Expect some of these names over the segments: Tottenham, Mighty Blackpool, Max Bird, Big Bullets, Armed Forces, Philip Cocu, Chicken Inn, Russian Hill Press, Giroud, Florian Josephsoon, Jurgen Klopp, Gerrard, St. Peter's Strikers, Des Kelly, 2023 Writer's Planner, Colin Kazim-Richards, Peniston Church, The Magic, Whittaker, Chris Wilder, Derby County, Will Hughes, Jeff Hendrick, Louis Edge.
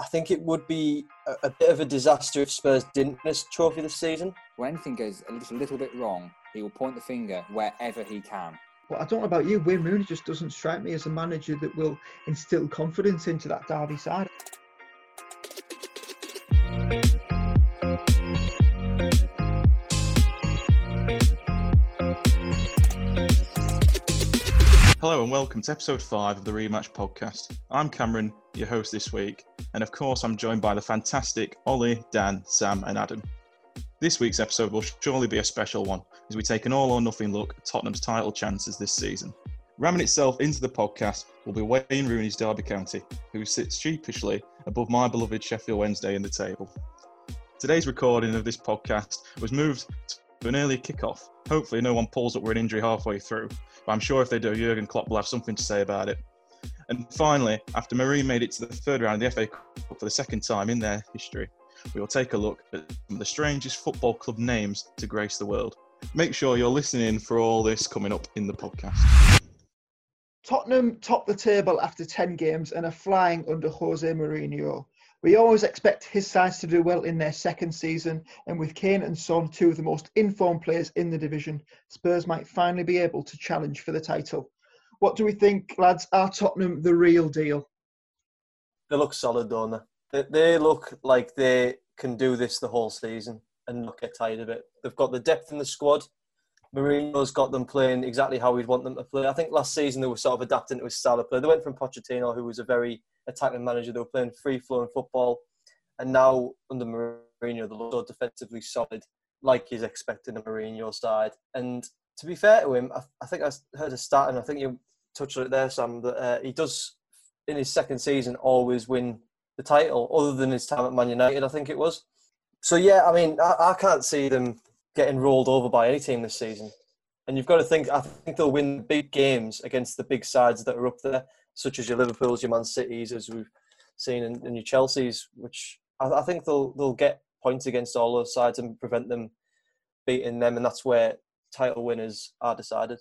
I think it would be a bit of a disaster if Spurs didn't miss the trophy this season. When anything goes a little bit wrong, he will point the finger wherever he can. Well, I don't know about you, Wayne Rooney just doesn't strike me as a manager that will instill confidence into that Derby side. Hello and welcome to episode 5 of the Rematch podcast. I'm Cameron, your host this week, and of course I'm joined by the fantastic Ollie, Dan, Sam and Adam. This week's episode will surely be a special one, as we take an all-or-nothing look at Tottenham's title chances this season. Ramming itself into the podcast will be Wayne Rooney's Derby County, who sits sheepishly above my beloved Sheffield Wednesday in the table. Today's recording of this podcast was moved to an early kick-off. Hopefully no one pulls up with an injury halfway through, but I'm sure if they do, Jurgen Klopp will have something to say about it. And finally, after Marine made it to the third round of the FA Cup for the second time in their history, we will take a look at some of the strangest football club names to grace the world. Make sure you're listening for all this coming up in the podcast. Tottenham top the table after 10 games and are flying under Jose Mourinho. We always expect his sides to do well in their second season, and with Kane and Son, two of the most in-form players in the division, Spurs might finally be able to challenge for the title. What do we think, lads? Are Tottenham the real deal? They look solid, don't they? They look like they can do this the whole season and not get tired of it. They've got the depth in the squad. Mourinho's got them playing exactly how we'd want them to play. I think last season they were sort of adapting to his style of play. They went from Pochettino, who was a very attacking manager. They were playing free-flowing football. And now, under Mourinho, they look so defensively solid, like he's expecting the Mourinho side. And to be fair to him, I think I heard a stat, and I think you touched on it there, Sam, that he does, in his second season, always win the title, other than his time at Man United, I think it was. So, yeah, I mean, I can't see them getting rolled over by any team this season. And you've got to think, I think they'll win big games against the big sides that are up there, such as your Liverpools, your Man Cities, as we've seen, and your Chelseas, which I think they'll get points against all those sides and prevent them beating them. And that's where title winners are decided.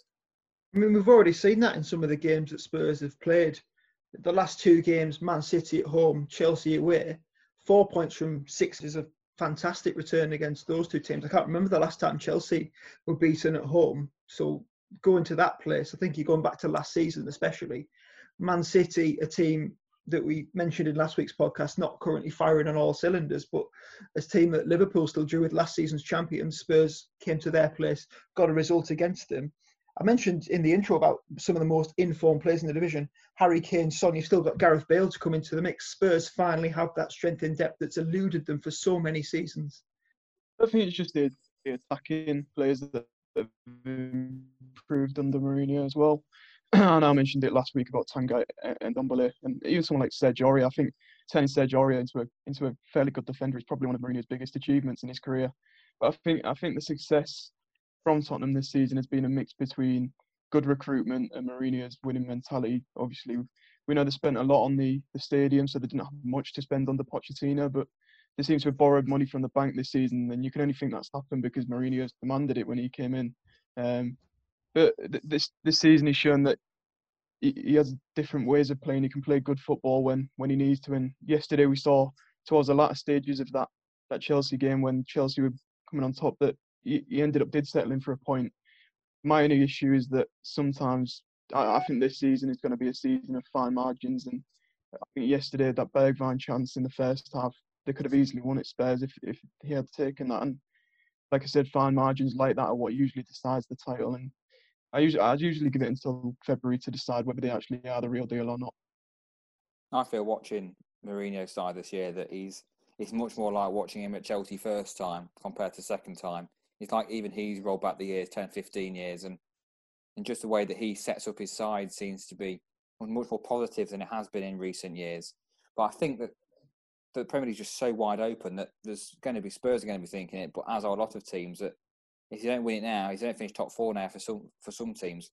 I mean, we've already seen that in some of the games that Spurs have played. The last two games, Man City at home, Chelsea away, 4 points from six is a fantastic return against those two teams. I can't remember the last time Chelsea were beaten at home. So going to that place, I think you're going back to last season especially. Man City, a team that we mentioned in last week's podcast, not currently firing on all cylinders, but a team that Liverpool still drew with last season's champions, Spurs came to their place, got a result against them. I mentioned in the intro about some of the most in-form players in the division. Harry Kane, Son, you've still got Gareth Bale to come into the mix. Spurs finally have that strength in depth that's eluded them for so many seasons. I think it's just the attacking players that have improved under Mourinho as well. And I mentioned it last week about Tanguy Ndombele and even someone like Serge Aurier. I think turning Serge Aurier into a fairly good defender is probably one of Mourinho's biggest achievements in his career. But I think the success from Tottenham this season has been a mix between good recruitment and Mourinho's winning mentality. Obviously, we know they spent a lot on the stadium, so they didn't have much to spend under Pochettino, but they seem to have borrowed money from the bank this season, and you can only think that's happened because Mourinho's demanded it when he came in. But this season he's shown that he has different ways of playing. He can play good football when he needs to, and yesterday we saw towards the latter stages of that Chelsea game when Chelsea were coming on top that he ended up settling for a point. My only issue is that sometimes I think this season is going to be a season of fine margins, and I think yesterday that Bergwijn chance in the first half, they could have easily won at Spurs if he had taken that. And like I said, fine margins like that are what usually decides the title, and I'd usually give it until February to decide whether they actually are the real deal or not. I feel watching Mourinho's side this year that it's much more like watching him at Chelsea first time compared to second time. It's like even he's rolled back the years, 10, 15 years, and just the way that he sets up his side seems to be much more positive than it has been in recent years. But I think that the Premier League is just so wide open that Spurs are going to be thinking it, but as are a lot of teams, that if you don't win it now, if you don't finish top four now for some teams,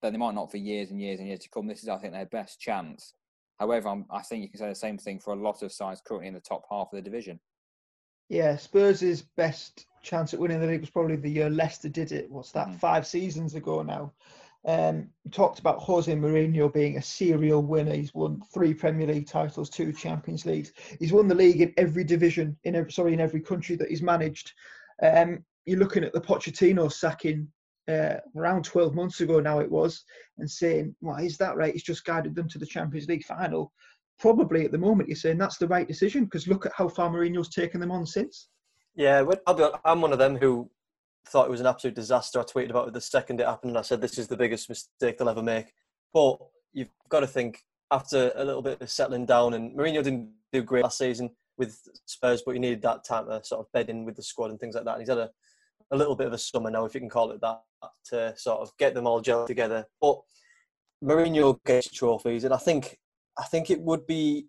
then they might not for years and years and years to come. This is, I think, their best chance. However, I think you can say the same thing for a lot of sides currently in the top half of the division. Yeah, Spurs' best chance at winning the league was probably the year Leicester did it. 5 seasons ago now? You talked about Jose Mourinho being a serial winner. He's won 3 Premier League titles, 2 Champions Leagues. He's won the league in every division, in every country that he's managed. You're looking at the Pochettino sacking around 12 months ago now it was, and saying, well, is that right? He's just guided them to the Champions League final. Probably at the moment you're saying that's the right decision, because look at how far Mourinho's taken them on since. Yeah, I'll be honest, I'm one of them who thought it was an absolute disaster. I tweeted about it the second it happened and I said, this is the biggest mistake they'll ever make. But you've got to think, after a little bit of settling down, and Mourinho didn't do great last season with Spurs, but he needed that time to sort of bed in with the squad and things like that. And he's had a little bit of a summer now, if you can call it that, to sort of get them all gelled together. But Mourinho gets trophies, and I think it would be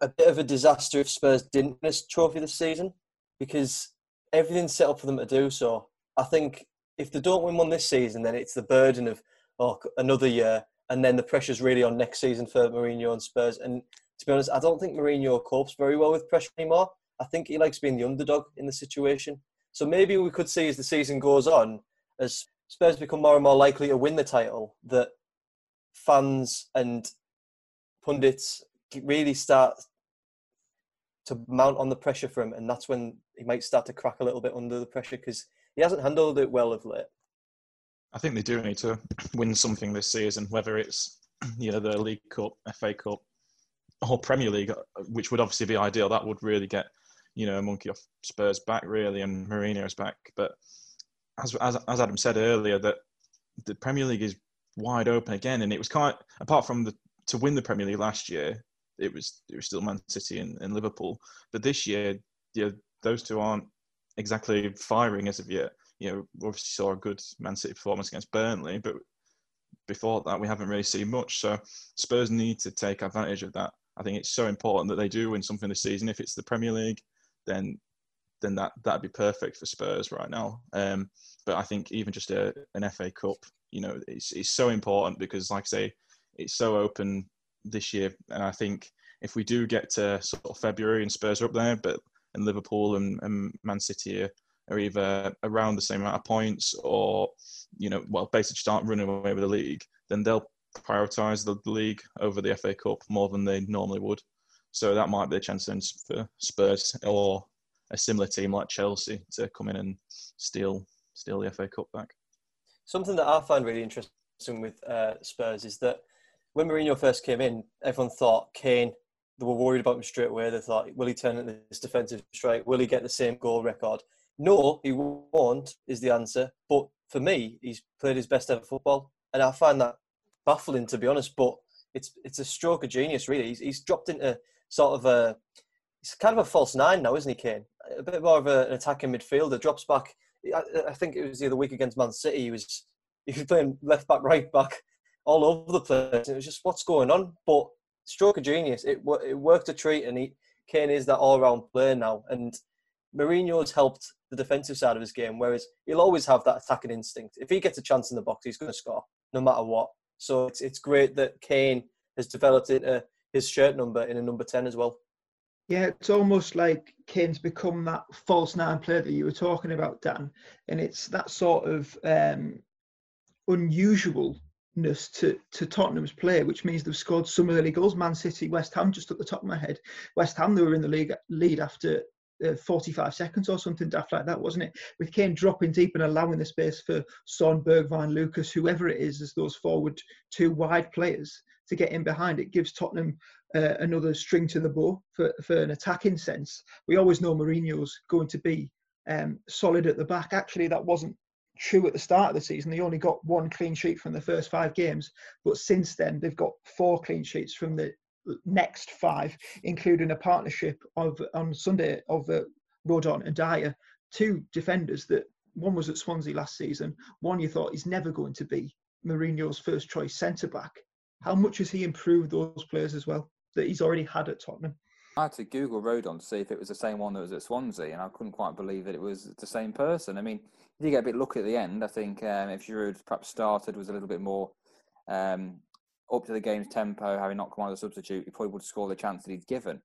a bit of a disaster if Spurs didn't win this trophy this season, because everything's set up for them to do so. I think if they don't win one this season, then it's the burden of another year, and then the pressure's really on next season for Mourinho and Spurs. And to be honest, I don't think Mourinho copes very well with pressure anymore. I think he likes being the underdog in the situation. So maybe we could see, as the season goes on, as Spurs become more and more likely to win the title, that fans and pundits really start to mount on the pressure for him, and that's when he might start to crack a little bit under the pressure, because he hasn't handled it well of late. I think they do need to win something this season, whether it's the League Cup, FA Cup, or Premier League, which would obviously be ideal. That would really get a monkey off Spurs back, really, and Mourinho's back. But as Adam said earlier, that the Premier League is wide open again, and it was apart from to win the Premier League last year, it was still Man City and Liverpool. But this year, those two aren't exactly firing as of yet. We obviously saw a good Man City performance against Burnley, but before that, we haven't really seen much. So Spurs need to take advantage of that. I think it's so important that they do win something this season. If it's the Premier League, then that'd be perfect for Spurs right now. But I think even just an FA Cup, it's so important, because, like I say, it's so open this year. And I think if we do get to sort of February and Spurs are up there, and Liverpool and Man City are either around the same amount of points or, basically start running away with the league, then they'll prioritise the league over the FA Cup more than they normally would. So that might be a chance then for Spurs or a similar team like Chelsea to come in and steal the FA Cup back. Something that I find really interesting with Spurs is that when Mourinho first came in, everyone thought Kane, they were worried about him straight away. They thought, will he turn into this defensive strike? Will he get the same goal record? No, he won't, is the answer. But for me, he's played his best ever football. And I find that baffling, to be honest, but it's a stroke of genius, really. He's dropped into sort of it's kind of a false nine now, isn't he, Kane? A bit more of an attacking midfielder, drops back. I think it was the other week against Man City. He was playing left back, right back, all over the place. It was just, what's going on? But stroke of genius. It worked a treat, and Kane is that all-round player now. And Mourinho's helped the defensive side of his game, whereas he'll always have that attacking instinct. If he gets a chance in the box, he's going to score, no matter what. So it's great that Kane has developed into his shirt number in a number 10 as well. Yeah, it's almost like Kane's become that false nine player that you were talking about, Dan. And it's that sort of unusualness to Tottenham's play, which means they've scored some early goals. Man City, West Ham, just at the top of my head. West Ham, they were in the lead after 45 seconds or something daft like that, wasn't it? With Kane dropping deep and allowing the space for Son, Bergwijn, Lucas, whoever it is, as those forward two wide players to get in behind. It gives Tottenham another string to the bow for an attacking sense. We always know Mourinho's going to be solid at the back. Actually, that wasn't true at the start of the season. They only got 1 clean sheet from the first 5 games, but since then they've got 4 clean sheets from the next 5, including a partnership on Sunday of Rodon and Dier, 2 defenders that one was at Swansea last season, one you thought is never going to be Mourinho's first choice centre-back. How much has he improved those players as well that he's already had at Tottenham? I had to Google Rodon to see if it was the same one that was at Swansea, and I couldn't quite believe that it was the same person. I mean, he did get a bit lucky at the end. I think if Giroud perhaps started, was a little bit more up to the game's tempo, having not come on as a substitute, he probably would score the chance that he's given.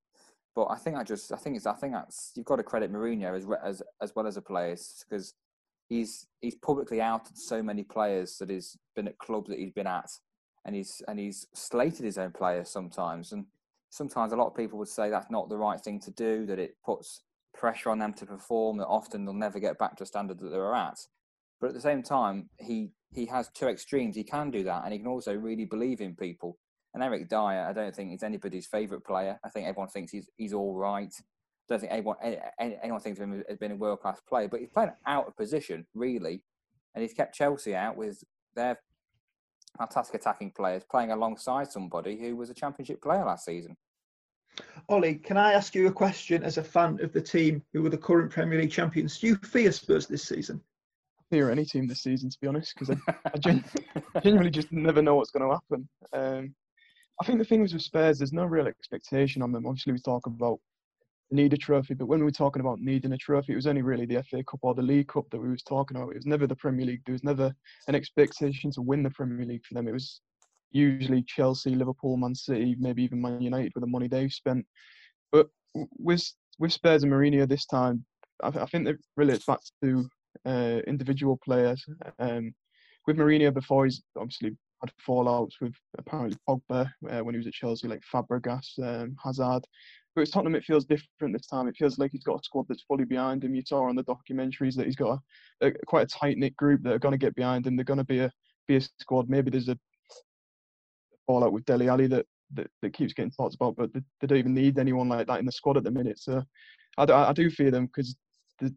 But I think that's you've got to credit Mourinho as well as a player, because he's publicly outed so many players that he's been at clubs that he's been at, and he's slated his own players sometimes. And sometimes a lot of people would say that's not the right thing to do, that it puts pressure on them to perform, that often they'll never get back to a standard that they were at. But at the same time, he has two extremes. He can do that, and he can also really believe in people. And Eric Dier, I don't think he's anybody's favourite player. I think everyone thinks he's all right. I don't think anyone thinks of him as being a world-class player. But he's played out of position, really. And he's kept Chelsea out with their fantastic attacking players playing alongside somebody who was a championship player last season. Ollie, can I ask you a question as a fan of the team who were the current Premier League champions? Do you fear Spurs this season? Fear any team this season, to be honest, because I genuinely just never know what's going to happen. I think the thing is with Spurs, there's no real expectation on them. Obviously, we talk about need a trophy, but when we were talking about needing a trophy, it was only really the FA Cup or the League Cup that we was talking about. It was never the Premier League. There was never an expectation to win the Premier League for them. It was usually Chelsea, Liverpool, Man City, maybe even Man United with the money they've spent. But with Spurs and Mourinho this time, I think that relates back to individual players. With Mourinho before, he's obviously had fallouts with apparently Pogba when he was at Chelsea, like Fabregas, Hazard. But with Tottenham, it feels different this time. It feels like he's got a squad that's fully behind him. You saw on the documentaries that he's got a quite a tight-knit group that are going to get behind him. They're going to be a squad. Maybe there's a fallout with Dele Alli that keeps getting talked about, but they don't even need anyone like that in the squad at the minute. So I do fear them because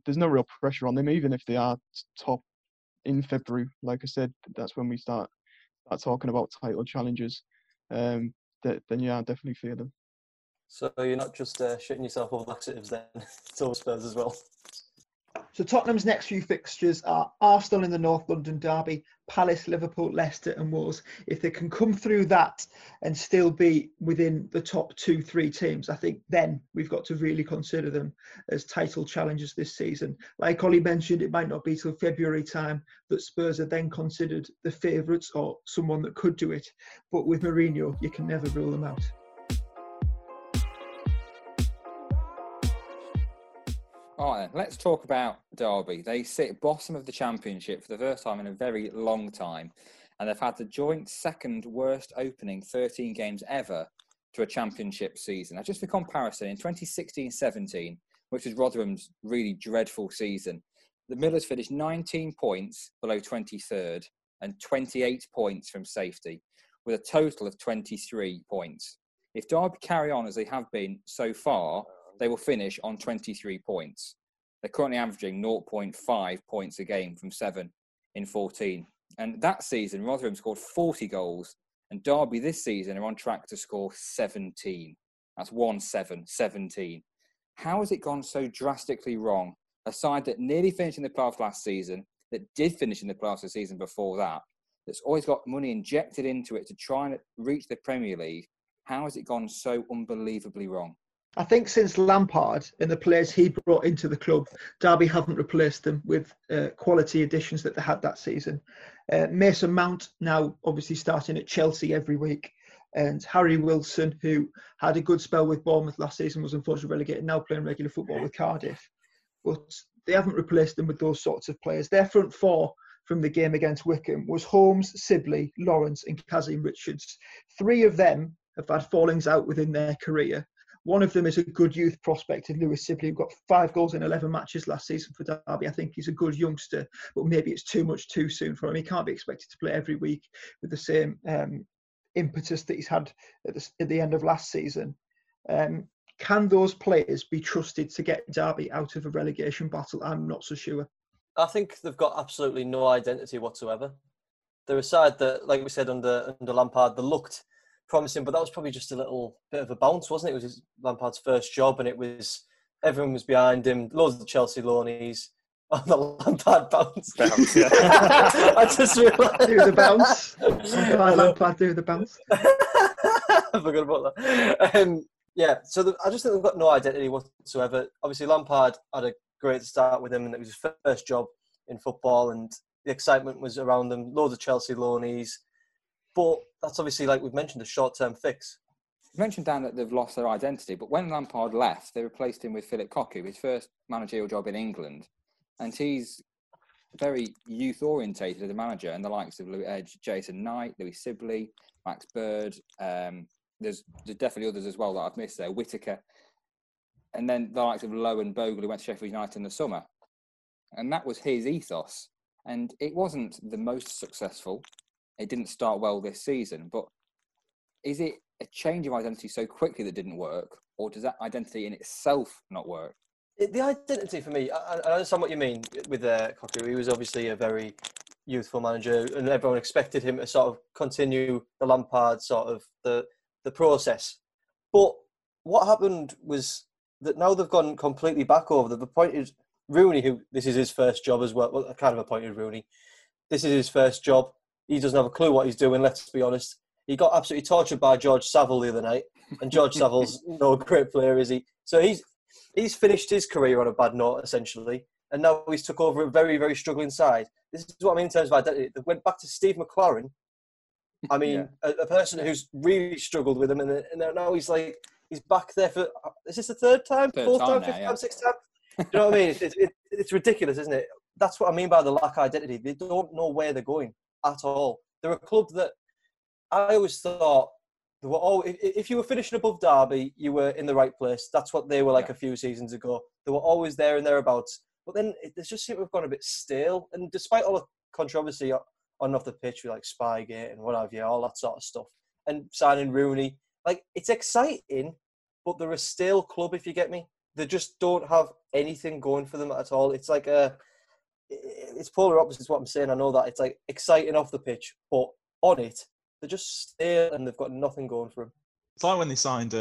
there's no real pressure on them, even if they are top in February. Like I said, that's when we start talking about title challenges. Then I definitely fear them. So you're not just shitting yourself over laxatives then, it's all Spurs as well. So Tottenham's next few fixtures are Arsenal in the North London derby, Palace, Liverpool, Leicester and Wolves. If they can come through that and still be within the top 2-3 teams, I think then we've got to really consider them as title challengers this season. Like Ollie mentioned, it might not be till February time that Spurs are then considered the favourites or someone that could do it. But with Mourinho, you can never rule them out. All right, let's talk about Derby. They sit bottom of the Championship for the first time in a very long time, and they've had the joint second worst opening 13 games ever to a Championship season. Now, just for comparison, in 2016-17, which was Rotherham's really dreadful season, the Millers finished 19 points below 23rd and 28 points from safety, with a total of 23 points. If Derby carry on as they have been so far, they will finish on 23 points. They're currently averaging 0.5 points a game from 7 in 14. And that season, Rotherham scored 40 goals, and Derby this season are on track to score 17. That's 1-7, 17. How has it gone so drastically wrong? A side that nearly finished in the playoffs last season, that did finish in the playoffs the season before that, that's always got money injected into it to try and reach the Premier League. How has it gone so unbelievably wrong? I think since Lampard and the players he brought into the club, Derby haven't replaced them with quality additions that they had that season. Mason Mount now obviously starting at Chelsea every week, and Harry Wilson, who had a good spell with Bournemouth last season, was unfortunately relegated, now playing regular football with Cardiff. But they haven't replaced them with those sorts of players. Their front four from the game against Wickham was Holmes, Sibley, Lawrence and Kazim-Richards. Three of them have had fallings out within their career. One of them is a good youth prospect in Louis Sibley, who got 5 goals in 11 matches last season for Derby. I think he's a good youngster, but maybe it's too much too soon for him. He can't be expected to play every week with the same impetus that he's had at the end of last season. Can those players be trusted to get Derby out of a relegation battle? I'm not so sure. I think they've got absolutely no identity whatsoever. They're a side that, like we said, under Lampard, they looked promising, but that was probably just a little bit of a bounce, wasn't it? It was Lampard's first job, and it was everyone was behind him. Loads of the Chelsea loanees on the Lampard bounce. Yeah. I just realised. Do the bounce. Lampard do the bounce. I forgot about that. I just think they've got no identity whatsoever. Obviously, Lampard had a great start with him, and it was his first job in football, and the excitement was around them. Loads of Chelsea loanees. But that's obviously, like we've mentioned, a short-term fix. You mentioned, Dan, that they've lost their identity, but when Lampard left, they replaced him with Philip Cocu, his first managerial job in England. And he's very youth-orientated as a manager, and the likes of Louis Edge, Jason Knight, Louis Sibley, Max Bird. There's definitely others as well that I've missed there. Whittaker. And then the likes of Lowe and Bogle, who went to Sheffield United in the summer. And that was his ethos. And it wasn't the most successful. It didn't start well this season. But is it a change of identity so quickly that didn't work? Or does that identity in itself not work? The identity for me, I understand what you mean with Cocu. He was obviously a very youthful manager and everyone expected him to sort of continue the Lampard sort of the process. But what happened was that now they've gone completely back over. They've appointed Rooney, who this is his first job as well. Well, I kind of appointed Rooney. This is his first job. He doesn't have a clue what he's doing, let's be honest. He got absolutely tortured by George Savile the other night. And George Savile's no great player, is he? So he's finished his career on a bad note, essentially. And now he's took over a very, very struggling side. This is what I mean in terms of identity. They went back to Steve McLaren. I mean, yeah. a person who's really struggled with him. And now he's like... He's back there for, is this the third time? Fourth time, fifth time, sixth time? Do you know what I mean? It's ridiculous, isn't it? That's what I mean by the lack of identity. They don't know where they're going at all. They're a club that I always thought, they were always, if you were finishing above Derby, you were in the right place. That's what they were like a few seasons ago. They were always there and thereabouts. But then it just seemed to have gone a bit stale. And despite all the controversy on and off the pitch, with like Spygate and what have you, all that sort of stuff, and signing Rooney, like, it's exciting, but they're a stale club, if you get me. They just don't have anything going for them at all. It's like it's polar opposites, what I'm saying. I know that. It's like exciting off the pitch, but on it, they're just stale and they've got nothing going for them. It's like when they signed,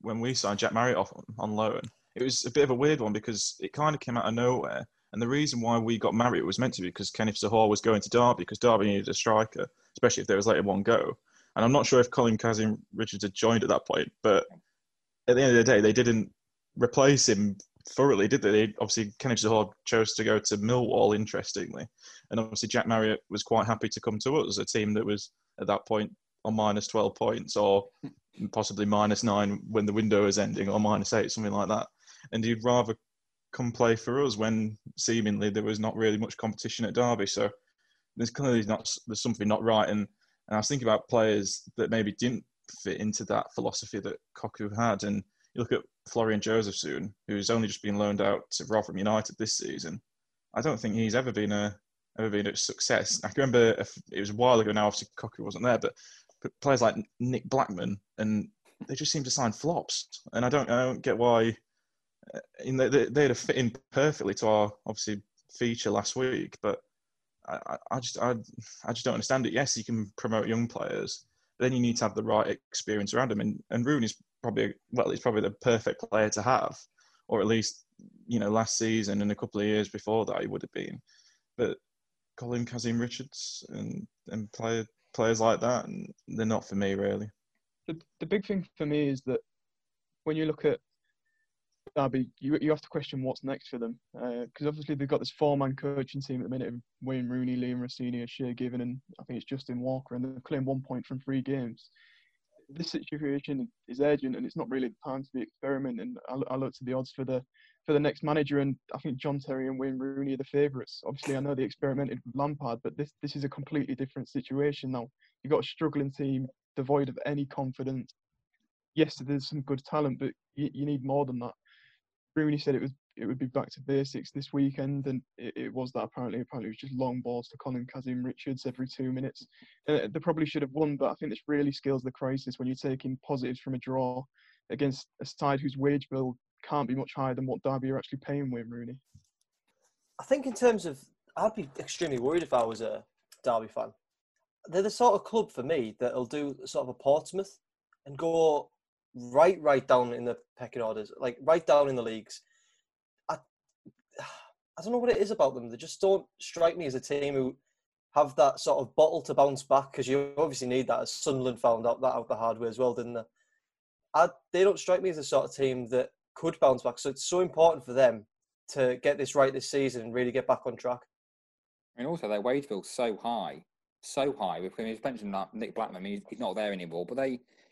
when we signed Jack Marriott off on loan. It was a bit of a weird one because it kind of came out of nowhere. And the reason why we got Marriott was meant to be because Kenneth Zahor was going to Derby because Derby needed a striker, especially if there was letting one go. And I'm not sure if Colin Kazim-Richards had joined at that point, but at the end of the day, they didn't replace him thoroughly, did they? Obviously, Kenneth Zahor chose to go to Millwall, interestingly. And obviously, Jack Marriott was quite happy to come to us, a team that was, at that point, on minus 12 points or possibly minus 9 when the window is ending or minus 8, something like that. And he'd rather come play for us when, seemingly, there was not really much competition at Derby. So there's clearly there's something not right. And I was thinking about players that maybe didn't fit into that philosophy that Cocu had. And you look at Florian Josephsoon, who's only just been loaned out to Rotherham United this season. I don't think he's ever been a success. I can remember it was a while ago now, obviously Cocu wasn't there, but players like Nick Blackman, and they just seem to sign flops. And I don't get why. They'd have fit in perfectly to our, obviously, feature last week, but I just don't understand it. Yes, you can promote young players, but then you need to have the right experience around them. And Rooney's probably the perfect player to have, or at least, you know, last season and a couple of years before that he would have been. But Colin Kazim-Richards and players like that, they're not for me really. The big thing for me is that when you look at Derby, you have to question what's next for them, because obviously they've got this four-man coaching team at the minute of Wayne Rooney, Liam Rossini, Shea Given, and I think it's Justin Walker, and they're claimed 1 point from 3 games. This situation is urgent, and it's not really the time to be experimenting. I looked at the odds for the next manager, and I think John Terry and Wayne Rooney are the favourites. Obviously, I know they experimented with Lampard, but this is a completely different situation now. You've got a struggling team devoid of any confidence. Yes, there's some good talent, but you need more than that. Rooney said it would be back to basics this weekend, and it was that apparently. Apparently, it was just long balls to Colin Kazim-Richards every 2 minutes. They probably should have won, but I think this really scales the crisis when you're taking positives from a draw against a side whose wage bill can't be much higher than what Derby are actually paying Wayne Rooney. I think in terms of... I'd be extremely worried if I was a Derby fan. They're the sort of club, for me, that'll do sort of a Portsmouth and go... Right down in the pecking orders, like right down in the leagues. I don't know what it is about them. They just don't strike me as a team who have that sort of bottle to bounce back, because you obviously need that, as Sunderland found out the hard way as well, didn't they? They don't strike me as the sort of team that could bounce back. So it's so important for them to get this right this season and really get back on track. And also their wage bill's so high. We've mentioned that Nick Blackman, he's not there anymore, but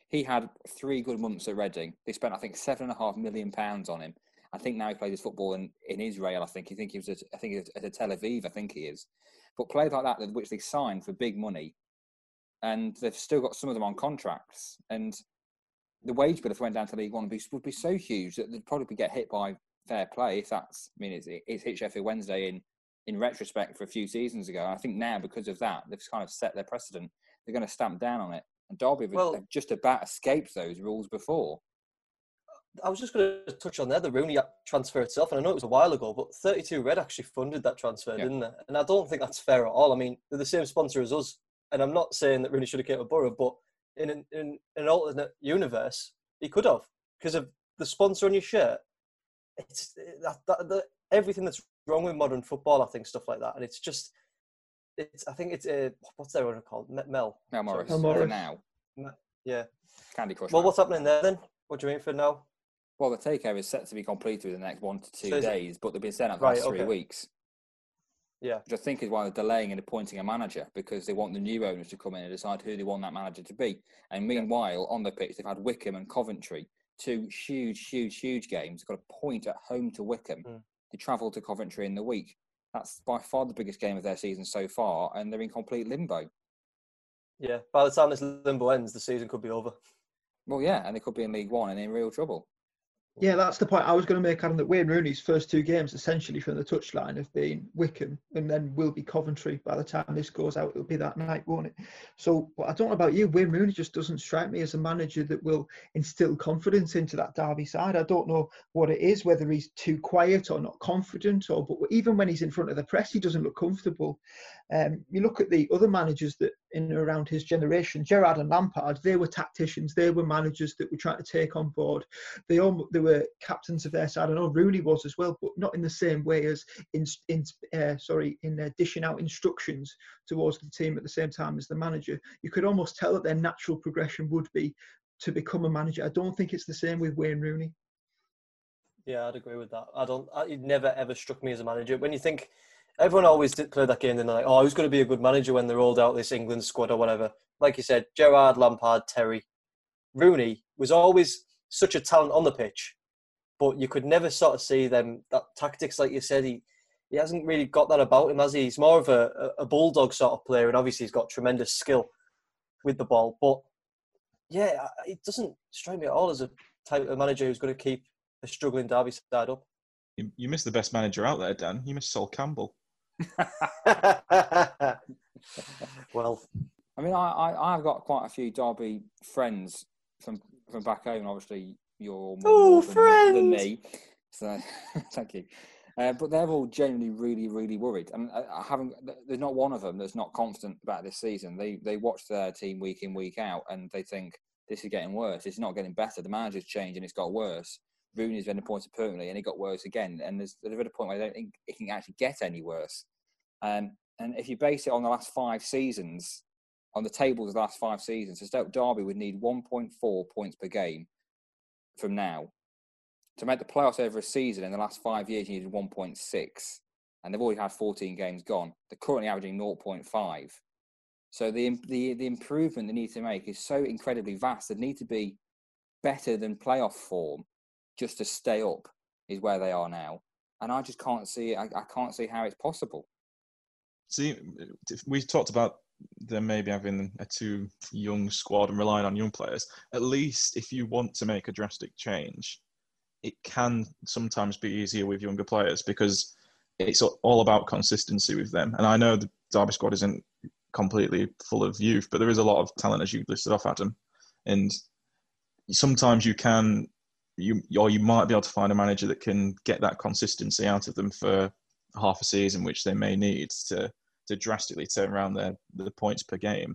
He had 3 good months at Reading. They spent, I think, £7.5 million on him. I think now he plays his football in Israel. I think he was at Tel Aviv. I think he is. But players like that, which they signed for big money, and they've still got some of them on contracts. And the wage bill if we went down to League One would be so huge that they'd probably get hit by fair play. If that's, I mean, it's hit Sheffield Wednesday in retrospect for a few seasons ago. I think now because of that, they've kind of set their precedent. They're going to stamp down on it. And Derby have just about escaped those rules before. I was just going to touch on there, the Rooney transfer itself, and I know it was a while ago, but 32 Red actually funded that transfer, didn't they? And I don't think that's fair at all. I mean, they're the same sponsor as us, and I'm not saying that Rooney should have came to Borough, but in an alternate universe, he could have, because of the sponsor on your shirt. It's everything that's wrong with modern football, I think, stuff like that, and it's just, what's their owner called? Mel Morris. Mel Morris. Now. Yeah. Candy Crush. Well, what's happening there then? What do you mean for now? Well, the takeover is set to be completed in the next 1 to 2 days, but they've been set out for 3 weeks. Yeah. Which I think is why they're delaying and appointing a manager, because they want the new owners to come in and decide who they want that manager to be. And meanwhile, on the pitch, they've had Wickham and Coventry, 2 huge, huge, huge games. They've got a point at home to Wickham. Mm. They travel to Coventry in the week. That's by far the biggest game of their season so far, and they're in complete limbo. Yeah, by the time this limbo ends, the season could be over. Well, yeah, and they could be in League One and in real trouble. Yeah, that's the point I was going to make, Adam, that Wayne Rooney's first 2 games, essentially from the touchline, have been Wickham and then will be Coventry. By the time this goes out, it'll be that night, won't it? So, but I don't know about you, Wayne Rooney just doesn't strike me as a manager that will instill confidence into that Derby side. I don't know what it is, whether he's too quiet or not confident, but even when he's in front of the press, he doesn't look comfortable. You look at the other managers that in and around his generation, Gerrard and Lampard, they were tacticians, they were managers that were trying to take on board. They were captains of their side. I know Rooney was as well, but not in the same way as in dishing out instructions towards the team at the same time as the manager. You could almost tell that their natural progression would be to become a manager. I don't think it's the same with Wayne Rooney. Yeah, I'd agree with that. It never ever struck me as a manager. When you think, everyone always played that game, and they're like, oh, who's going to be a good manager when they're rolled out this England squad or whatever? Like you said, Gerrard, Lampard, Terry. Rooney was always such a talent on the pitch, but you could never sort of see them, that tactics, like you said, he hasn't really got that about him, has he? He's more of a bulldog sort of player, and obviously he's got tremendous skill with the ball, but yeah, it doesn't strike me at all as a type of manager who's going to keep a struggling Derby side up. You missed the best manager out there, Dan. You missed Sol Campbell. Well, I mean, I've got quite a few Derby friends from back home. Obviously, you're more than me, so thank you. But they're all genuinely really, really worried. I mean, I haven't. There's not one of them that's not confident about this season. They watch their team week in, week out, and they think this is getting worse. It's not getting better. The manager's changed, and it's got worse. Rooney's been appointed permanently, and it got worse again. And there's been a point where I don't think it can actually get any worse. And if you base it on the last 5 seasons, on the tables of the last 5 seasons, so Stoke Derby would need 1.4 points per game from now. To make the playoffs over a season in the last 5 years, you needed 1.6. And they've already had 14 games gone. They're currently averaging 0.5. So the improvement they need to make is so incredibly vast. They need to be better than playoff form just to stay up is where they are now. And I just can't see it. I can't see how it's possible. See, we talked about them maybe having a too young squad and relying on young players. At least if you want to make a drastic change, it can sometimes be easier with younger players because it's all about consistency with them. And I know the Derby squad isn't completely full of youth, but there is a lot of talent, as you listed off, Adam. And sometimes you might be able to find a manager that can get that consistency out of them for half a season, which they may need to drastically turn around the points per game.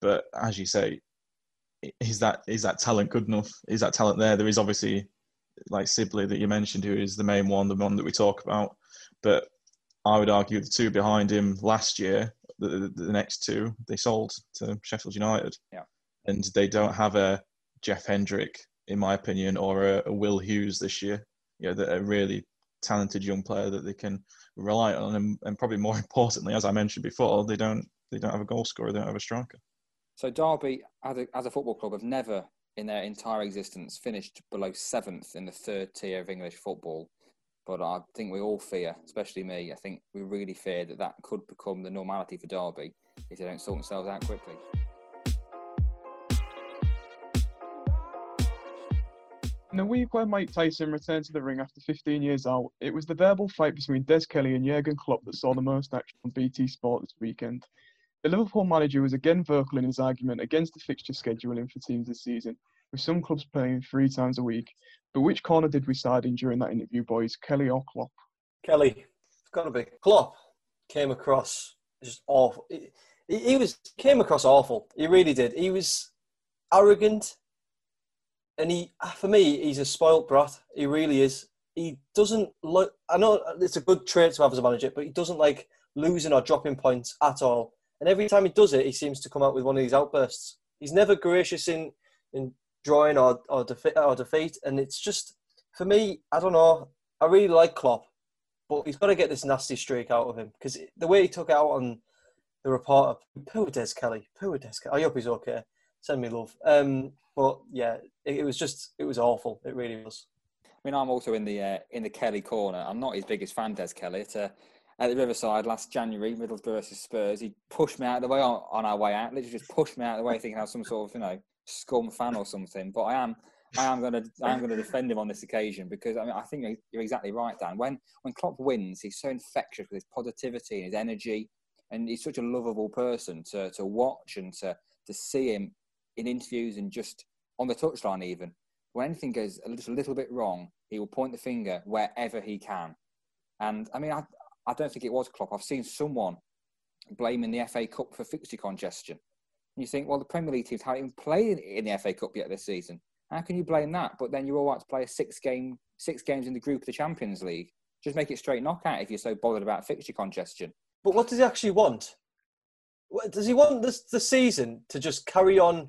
But as you say, is that talent good enough? Is that talent there? There is obviously, like Sibley that you mentioned, who is the main one, the one that we talk about. But I would argue the 2 behind him last year, the next 2, they sold to Sheffield United. Yeah. And they don't have a Jeff Hendrick, in my opinion, or a Will Hughes this year. You know, that a really talented young player that they can rely on, and probably more importantly, as I mentioned before, they don't have a goal scorer, they don't have a striker. So Derby, as a football club, have never in their entire existence finished below 7th in the third tier of English football. But I think we all fear, especially me, I think we really fear that that could become the normality for Derby if they don't sort themselves out quickly. In the week where Mike Tyson returned to the ring after 15 years out, it was the verbal fight between Des Kelly and Jurgen Klopp that saw the most action on BT Sport this weekend. The Liverpool manager was again vocal in his argument against the fixture scheduling for teams this season, with some clubs playing 3 times a week. But which corner did we side in during that interview, boys? Kelly or Klopp? Kelly. It's got to be. Klopp came across just awful. He came across awful. He really did. He was arrogant. And he, for me, he's a spoilt brat. He really is. He doesn't look... I know it's a good trait to have as a manager, but he doesn't like losing or dropping points at all. And every time he does it, he seems to come out with one of these outbursts. He's never gracious in drawing or defeat. And it's just, for me, I don't know. I really like Klopp, but he's got to get this nasty streak out of him. Because the way he took it out on the reporter, poor Des Kelly. I hope he's okay. Send me love. But yeah, it was awful. It really was. I mean, I'm also in the Kelly corner. I'm not his biggest fan, Des Kelly. At the Riverside last January, Middlesbrough versus Spurs, he pushed me out of the way on our way out. Literally just pushed me out of the way, thinking I was some sort of scum fan or something. But I am going to defend him on this occasion because I think you're exactly right, Dan. When Klopp wins, he's so infectious with his positivity and his energy, and he's such a lovable person to watch and to see him in interviews and just on the touchline even. When anything goes a little bit wrong, he will point the finger wherever he can. And, I don't think it was Klopp. I've seen someone blaming the FA Cup for fixture congestion. And you think, well, the Premier League teams haven't even played in the FA Cup yet this season. How can you blame that? But then you're all right to play six games in the group of the Champions League. Just make it straight knockout if you're so bothered about fixture congestion. But what does he actually want? Does he want the season to just carry on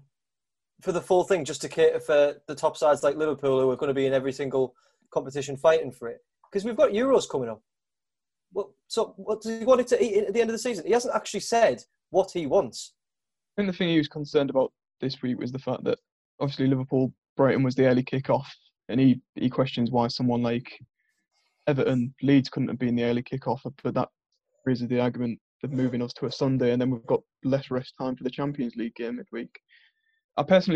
for the full thing, just to cater for the top sides like Liverpool, who are going to be in every single competition fighting for it? Because we've got Euros coming up. Well, so what does he want it to eat at the end of the season? He hasn't actually said what he wants. I think the thing he was concerned about this week was the fact that obviously Liverpool-Brighton was the early kick-off, and he questions why someone like Everton, Leeds couldn't have been the early kick-off, but that raises the argument of moving us to a Sunday, and then we've got less rest time for the Champions League game midweek. I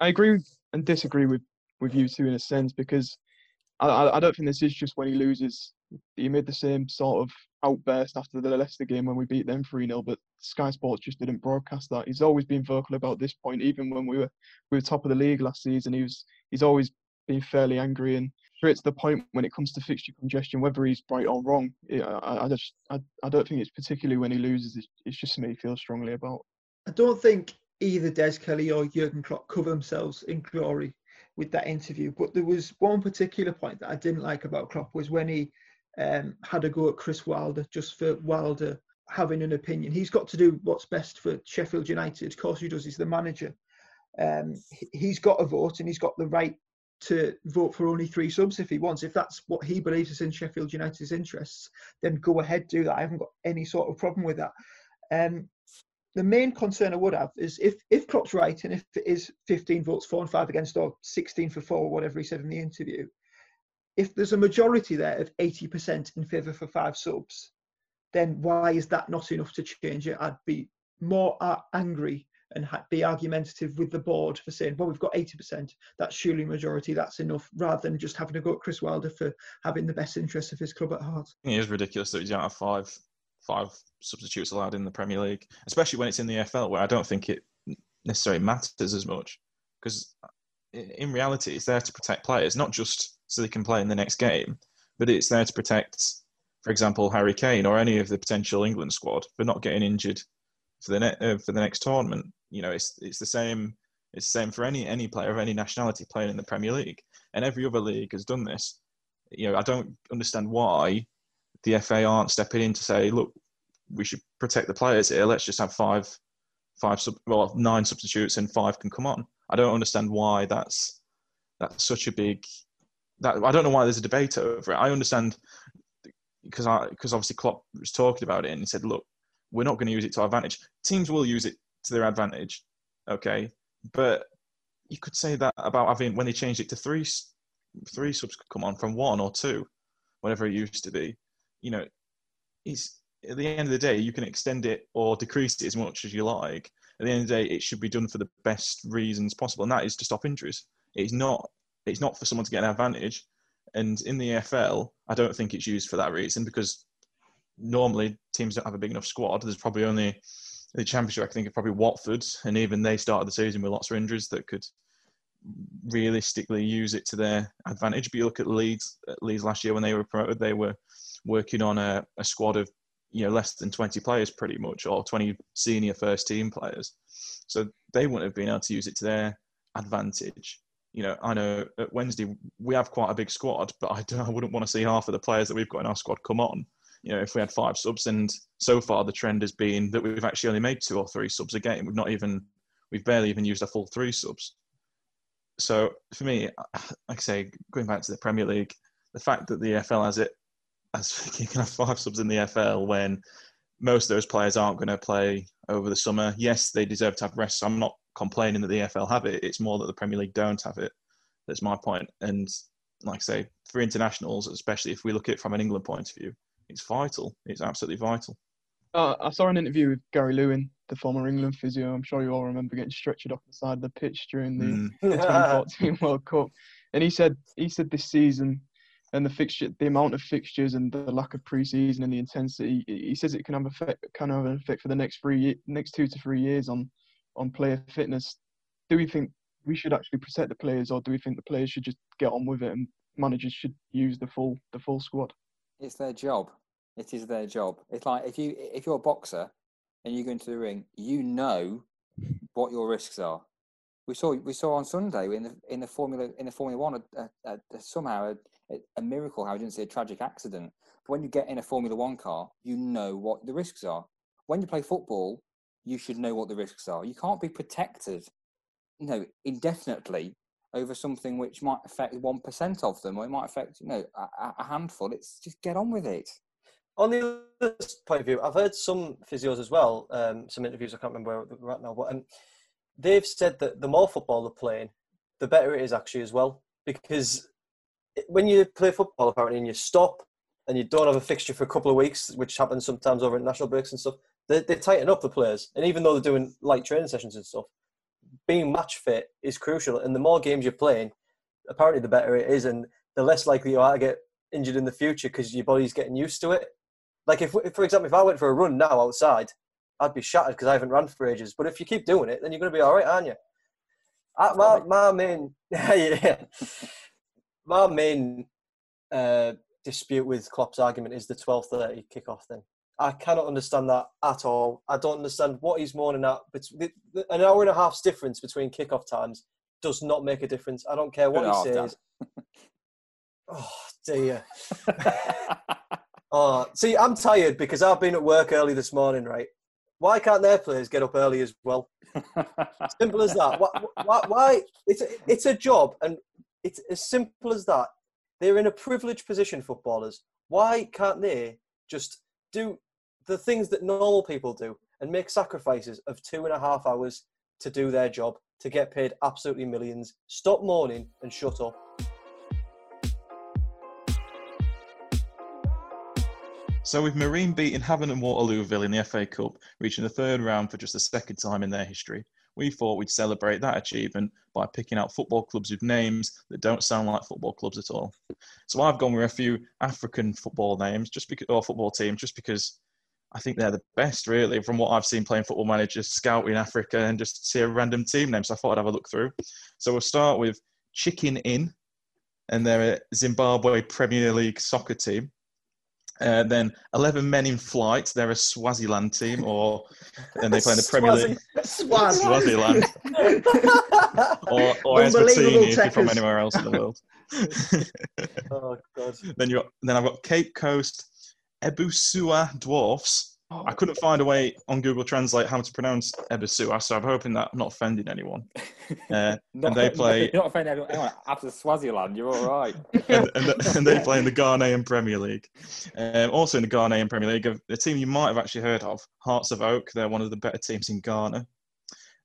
agree and disagree with you two in a sense, because I don't think this is just when he loses. He made the same sort of outburst after the Leicester game when we beat them 3-0, but Sky Sports just didn't broadcast that. He's always been vocal about this point, even when we were top of the league last season. He's always been fairly angry and straight to the point when it comes to fixture congestion, whether he's right or wrong. I don't think it's particularly when he loses. It's just something he feels strongly about. I don't think either Des Kelly or Jurgen Klopp cover themselves in glory with that interview. But there was one particular point that I didn't like about Klopp, was when he had a go at Chris Wilder, just for Wilder having an opinion. He's got to do what's best for Sheffield United. Of course he does, he's the manager. He's got a vote and he's got the right to vote for only 3 subs if he wants. If that's what he believes is in Sheffield United's interests, then go ahead, do that. I haven't got any sort of problem with that. The main concern I would have is if Klopp's right, and if it is 15 votes for and 5 against, or 16 for 4, whatever he said in the interview, if there's a majority there of 80% in favour for 5 subs, then why is that not enough to change it? I'd be more angry and be argumentative with the board for saying, well, we've got 80%, that's surely majority, that's enough, rather than just having a go at Chris Wilder for having the best interests of his club at heart. It is ridiculous that he's out of 5 substitutes allowed in the Premier League, especially when it's in the EFL, where I don't think it necessarily matters as much, because in reality it's there to protect players, not just so they can play in the next game, but it's there to protect, for example, Harry Kane or any of the potential England squad for not getting injured for the next tournament. You know, it's the same for any player of any nationality playing in the Premier League, and every other league has done this. You know, I don't understand why the FA aren't stepping in to say, look, we should protect the players here. Let's just have 9 substitutes and 5 can come on. I don't understand why that's such a big... I don't know why there's a debate over it. I understand because obviously Klopp was talking about it and he said, look, we're not going to use it to our advantage. Teams will use it to their advantage, okay? But you could say that about having, when they changed it to three subs could come on from one or two, whatever it used to be. You know, it's, at the end of the day, you can extend it or decrease it as much as you like. At the end of the day, it should be done for the best reasons possible, and that is to stop injuries. It's not for someone to get an advantage. And in the AFL, I don't think it's used for that reason, because normally teams don't have a big enough squad. There's probably only, the Championship, I think, it's probably Watford, and even they started the season with lots of injuries that could realistically use it to their advantage. But you look at Leeds last year when they were promoted, they were working on a squad of, you know, less than 20 players pretty much, or 20 senior first team players. So they wouldn't have been able to use it to their advantage. You know, I know at Wednesday we have quite a big squad, but I wouldn't want to see half of the players that we've got in our squad come on. You know, if we had 5 subs, and so far the trend has been that we've actually only made 2 or 3 subs a game. We've barely even used a full 3 subs. So for me, like I say, going back to the Premier League, the fact that the AFL has it, as you can have 5 subs in the AFL when most of those players aren't going to play over the summer. Yes, they deserve to have rest. So I'm not complaining that the AFL have it. It's more that the Premier League don't have it. That's my point. And like I say, for internationals, especially if we look at it from an England point of view, it's vital. It's absolutely vital. I saw an interview with Gary Lewin, the former England physio. I'm sure you all remember getting stretchered off the side of the pitch during the 2014 World Cup. And he said this season and the amount of fixtures and the lack of pre-season and the intensity, he says it can have an effect for the next 2 to 3 years on player fitness. Do we think we should actually protect the players, or do we think the players should just get on with it and managers should use the full squad? It's their job. It is their job. It's like if you're a boxer and you go into the ring, you know what your risks are. We saw on Sunday in the Formula One somehow a miracle how we didn't see a tragic accident. But when you get in a Formula One car, you know what the risks are. When you play football, you should know what the risks are. You can't be protected, you know, indefinitely over something which might affect 1% of them, or it might affect, you know, a handful. It's just get on with it. On the other point of view, I've heard some physios as well, some interviews, I can't remember where we're at now, but they've said that the more football they're playing, the better it is actually as well. Because when you play football, apparently, and you stop and you don't have a fixture for a couple of weeks, which happens sometimes over international breaks and stuff, they tighten up the players. And even though they're doing light training sessions and stuff, being match fit is crucial. And the more games you're playing, apparently the better it is, and the less likely you are to get injured in the future because your body's getting used to it. Like, if for example, if I went for a run now outside, I'd be shattered because I haven't run for ages. But if you keep doing it, then you're going to be all right, aren't you? My main dispute with Klopp's argument is the 12:30 kickoff thing. I cannot understand that at all. I don't understand what he's moaning at. An hour and a half's difference between kickoff times does not make a difference. I don't care what he says. Oh, dear. Oh, see, I'm tired because I've been at work early this morning, right? Why can't their players get up early as well? Simple as that. Why? It's a job, and it's as simple as that. They're in a privileged position, footballers. Why can't they just do the things that normal people do and make sacrifices of 2.5 hours to do their job, to get paid absolutely millions? Stop moaning and shut up. So with Marine beating Havant and Waterlooville in the FA Cup, reaching the third round for just the second time in their history, we thought we'd celebrate that achievement by picking out football clubs with names that don't sound like football clubs at all. So I've gone with a few African football names, football teams, just because I think they're the best, really, from what I've seen playing Football Manager, scouting Africa, and just see a random team name. So I thought I'd have a look through. So we'll start with Chicken Inn, and they're a Zimbabwe Premier League soccer team. Then 11 Men in Flight, they're a Swaziland team, and they play in the Premier League. Swaziland. or Eswatini, if you're from anywhere else in the world. Oh, God. Then I've got Cape Coast Ebusua Dwarfs. Oh, I couldn't find a way on Google Translate how to pronounce Ebusua, so I'm hoping that I'm not offending anyone. And they play. You're not offending anyone. After Swaziland, you're all right. and they play in the Ghanaian Premier League. Also in the Ghanaian Premier League, a team you might have actually heard of, Hearts of Oak. They're one of the better teams in Ghana.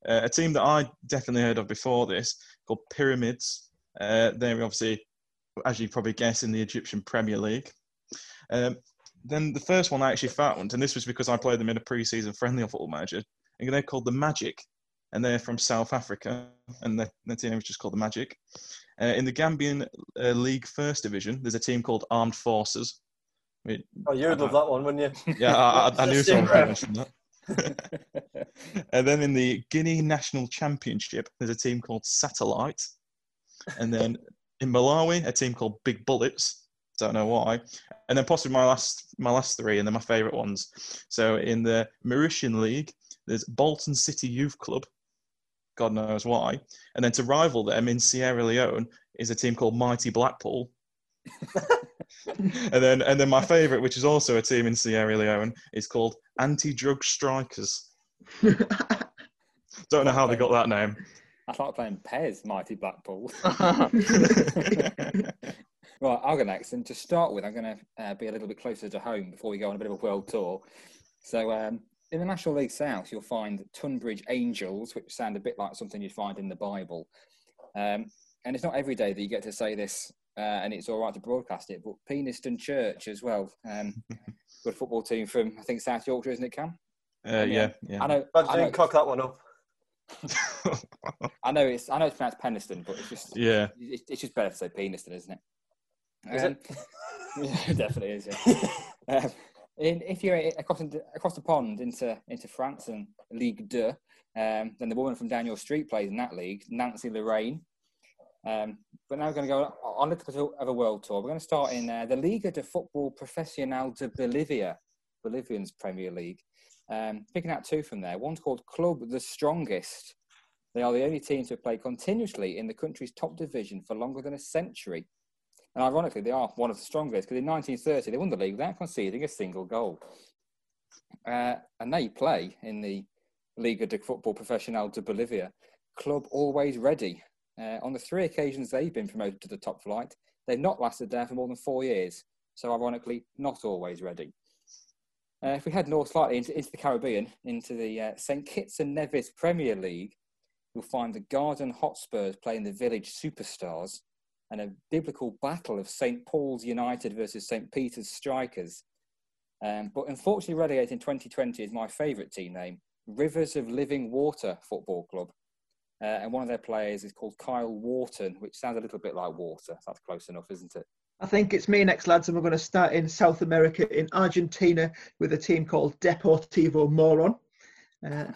A team that I definitely heard of before this, called Pyramids. They're obviously, as you probably guess, in the Egyptian Premier League. Then the first one I actually found, and this was because I played them in a pre-season friendly on Football Manager, and they're called The Magic, and they're from South Africa, and their team is just called The Magic. In the Gambian League First Division, there's a team called Armed Forces. I mean, oh, you would love that one, wouldn't you? Yeah, I knew someone would mention that. And then in the Guinea National Championship, there's a team called Satellite. And then in Malawi, a team called Big Bullets. Don't know why. And then possibly my last three, and they're my favourite ones. So in the Mauritian League, there's Bolton City Youth Club. God knows why. And then to rival them in Sierra Leone is a team called Mighty Blackpool. And then my favourite, which is also a team in Sierra Leone, is called Anti-Drug Strikers. Don't know how they got that name. I thought playing Pez, Mighty Blackpool. Right, I'll go next. And to start with, I'm going to be a little bit closer to home before we go on a bit of a world tour. So in the National League South, you'll find Tunbridge Angels, which sound a bit like something you'd find in the Bible. And it's not every day that you get to say this, and it's all right to broadcast it, but Peniston Church as well. Good football team from, I think, South Yorkshire, isn't it, Cam? Yeah. I know, cock that one up. I know it's pronounced Peniston, but it's just it's just better to say Peniston, isn't it? Is it? Yeah, it definitely is. Yeah. If you're across the pond into France and Ligue 2, then the woman from down your street plays in that league, Nancy Lorraine. But now we're going to go on a little bit of a world tour. We're going to start in the Liga de Futebol Profesional de Bolivia, Bolivian's Premier League. Picking out two from there. One's called Club the Strongest. They are the only team to play continuously in the country's top division for longer than a century. And ironically, they are one of the strongest, because in 1930, they won the league without conceding a single goal. And they play in the Liga de Futebol Profesional de Bolivia. Club Always Ready. On the three occasions they've been promoted to the top flight, they've not lasted there for more than 4 years. So ironically, not always ready. If we head north slightly into the Caribbean, into the St. Kitts and Nevis Premier League, you'll find the Garden Hotspurs playing the Village Superstars, and a biblical battle of St. Paul's United versus St. Peter's Strikers. But unfortunately relegated in 2020 is my favourite team name, Rivers of Living Water Football Club. And one of their players is called Kyle Wharton, which sounds a little bit like water. That's close enough, isn't it? I think it's me next, lads, and we're going to start in South America, in Argentina, with a team called Deportivo Moron. I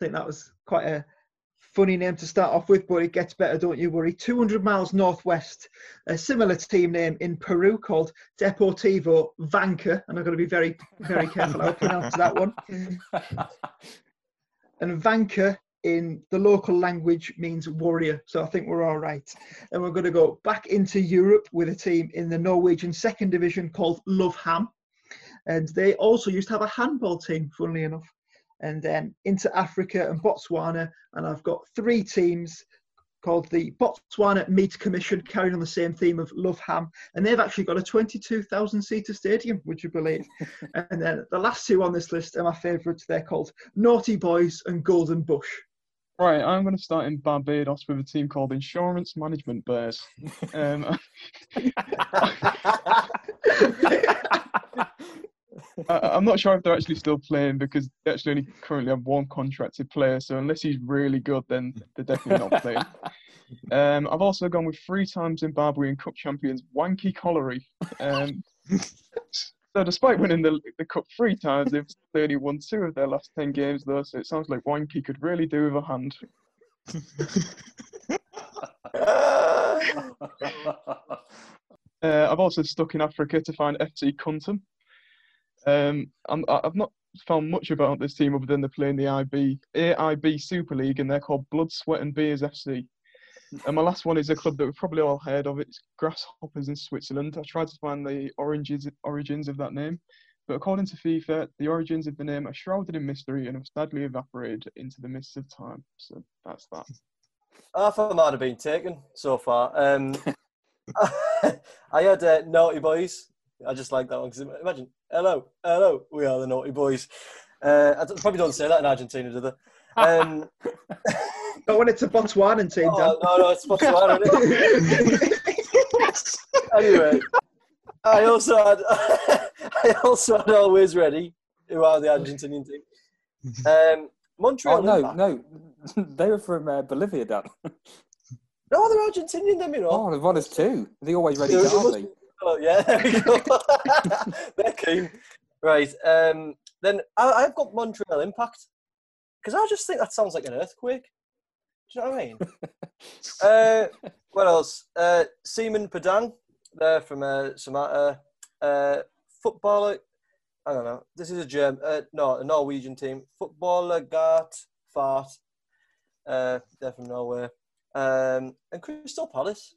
think that was quite a funny name to start off with, but it gets better, don't you worry. 200 miles northwest, a similar team name in Peru called Deportivo Vanca, and I'm going to be very, very careful how I pronounce that one. And Vanca, in the local language, means warrior, so I think we're all right. And we're going to go back into Europe with a team in the Norwegian second division called Loveham, and they also used to have a handball team, funnily enough. And then into Africa and Botswana, and I've got three teams called the Botswana Meat Commission, carrying on the same theme of Loveham, and they've actually got a 22,000-seater stadium, would you believe? And then the last two on this list are my favourites. They're called Naughty Boys and Golden Bush. Right, I'm going to start in Barbados with a team called Insurance Management Bears. I'm not sure if they're actually still playing, because they actually only currently have one contracted player, so unless he's really good, then they're definitely not playing. I've also gone with three-time Zimbabwean Cup champions Wanky Colliery. So despite winning the Cup three times, they've only won 2 of their last 10 games, though, so it sounds like Wanky could really do with a hand. I've also stuck in Africa to find FC Kuntum. I've not found much about this team other than they're playing the AIB Super League, and they're called Blood, Sweat and Beers FC. And my last one is a club that we've probably all heard of. It's Grasshoppers in Switzerland. I tried to find the origins of that name, but according to FIFA, the origins of the name are shrouded in mystery and have sadly evaporated into the mists of time. So that's that. I thought I might have been taken so far. I had Naughty Boys. I just like that one, because imagine, hello, we are the Naughty Boys. I probably don't say that in Argentina, do they? Not when it's a Botswanan team, Dan. Oh, no, it's Botswanan. Anyway, I also had Always Ready, who are the Argentinian team. Montreal. Oh, no, they were from Bolivia, Dan. No, they're Argentinian, then, you know. Oh, one is two. The Always Ready, aren't they? Oh, yeah, there we go. They're keen. Right, then I've got Montreal Impact. Because I just think that sounds like an earthquake. Do you know what I mean? What else? Seaman Padang. They're from Samata. Footballer. I don't know. This is a German. No, a Norwegian team. Footballer Gart Fart. They're from Norway. And Crystal Palace.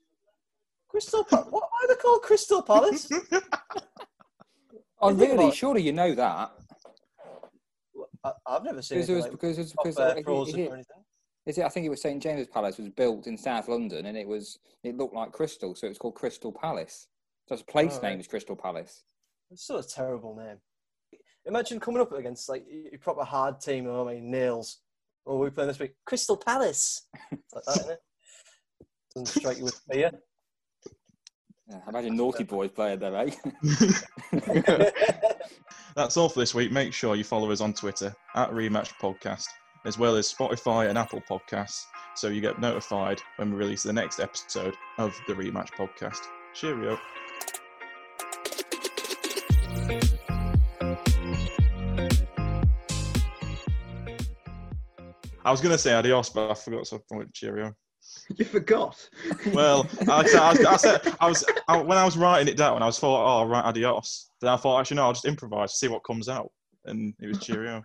Crystal Palace. Why are they called Crystal Palace? Oh, really? Surely you know that. I've never seen it. I think it was St James's Palace was built in South London, and it looked like crystal, so it was called Crystal Palace. So its place name is Crystal Palace. It's sort of a terrible name. Imagine coming up against like your proper hard team. Oh, I mean, nails. Oh, we're playing this week. Crystal Palace. It's like that, isn't it? Doesn't strike you with fear. Yeah, I imagine Naughty Boys playing there, eh? That's all for this week. Make sure you follow us on Twitter @RematchPodcast, as well as Spotify and Apple Podcasts, so you get notified when we release the next episode of the Rematch Podcast. Cheerio. I was going to say adios, but I forgot something. Cheerio. You forgot? Well, I said, when I was writing it down, I was thought, oh, right, adios. Then I thought, actually, no, I'll just improvise, see what comes out. And it was cheerio.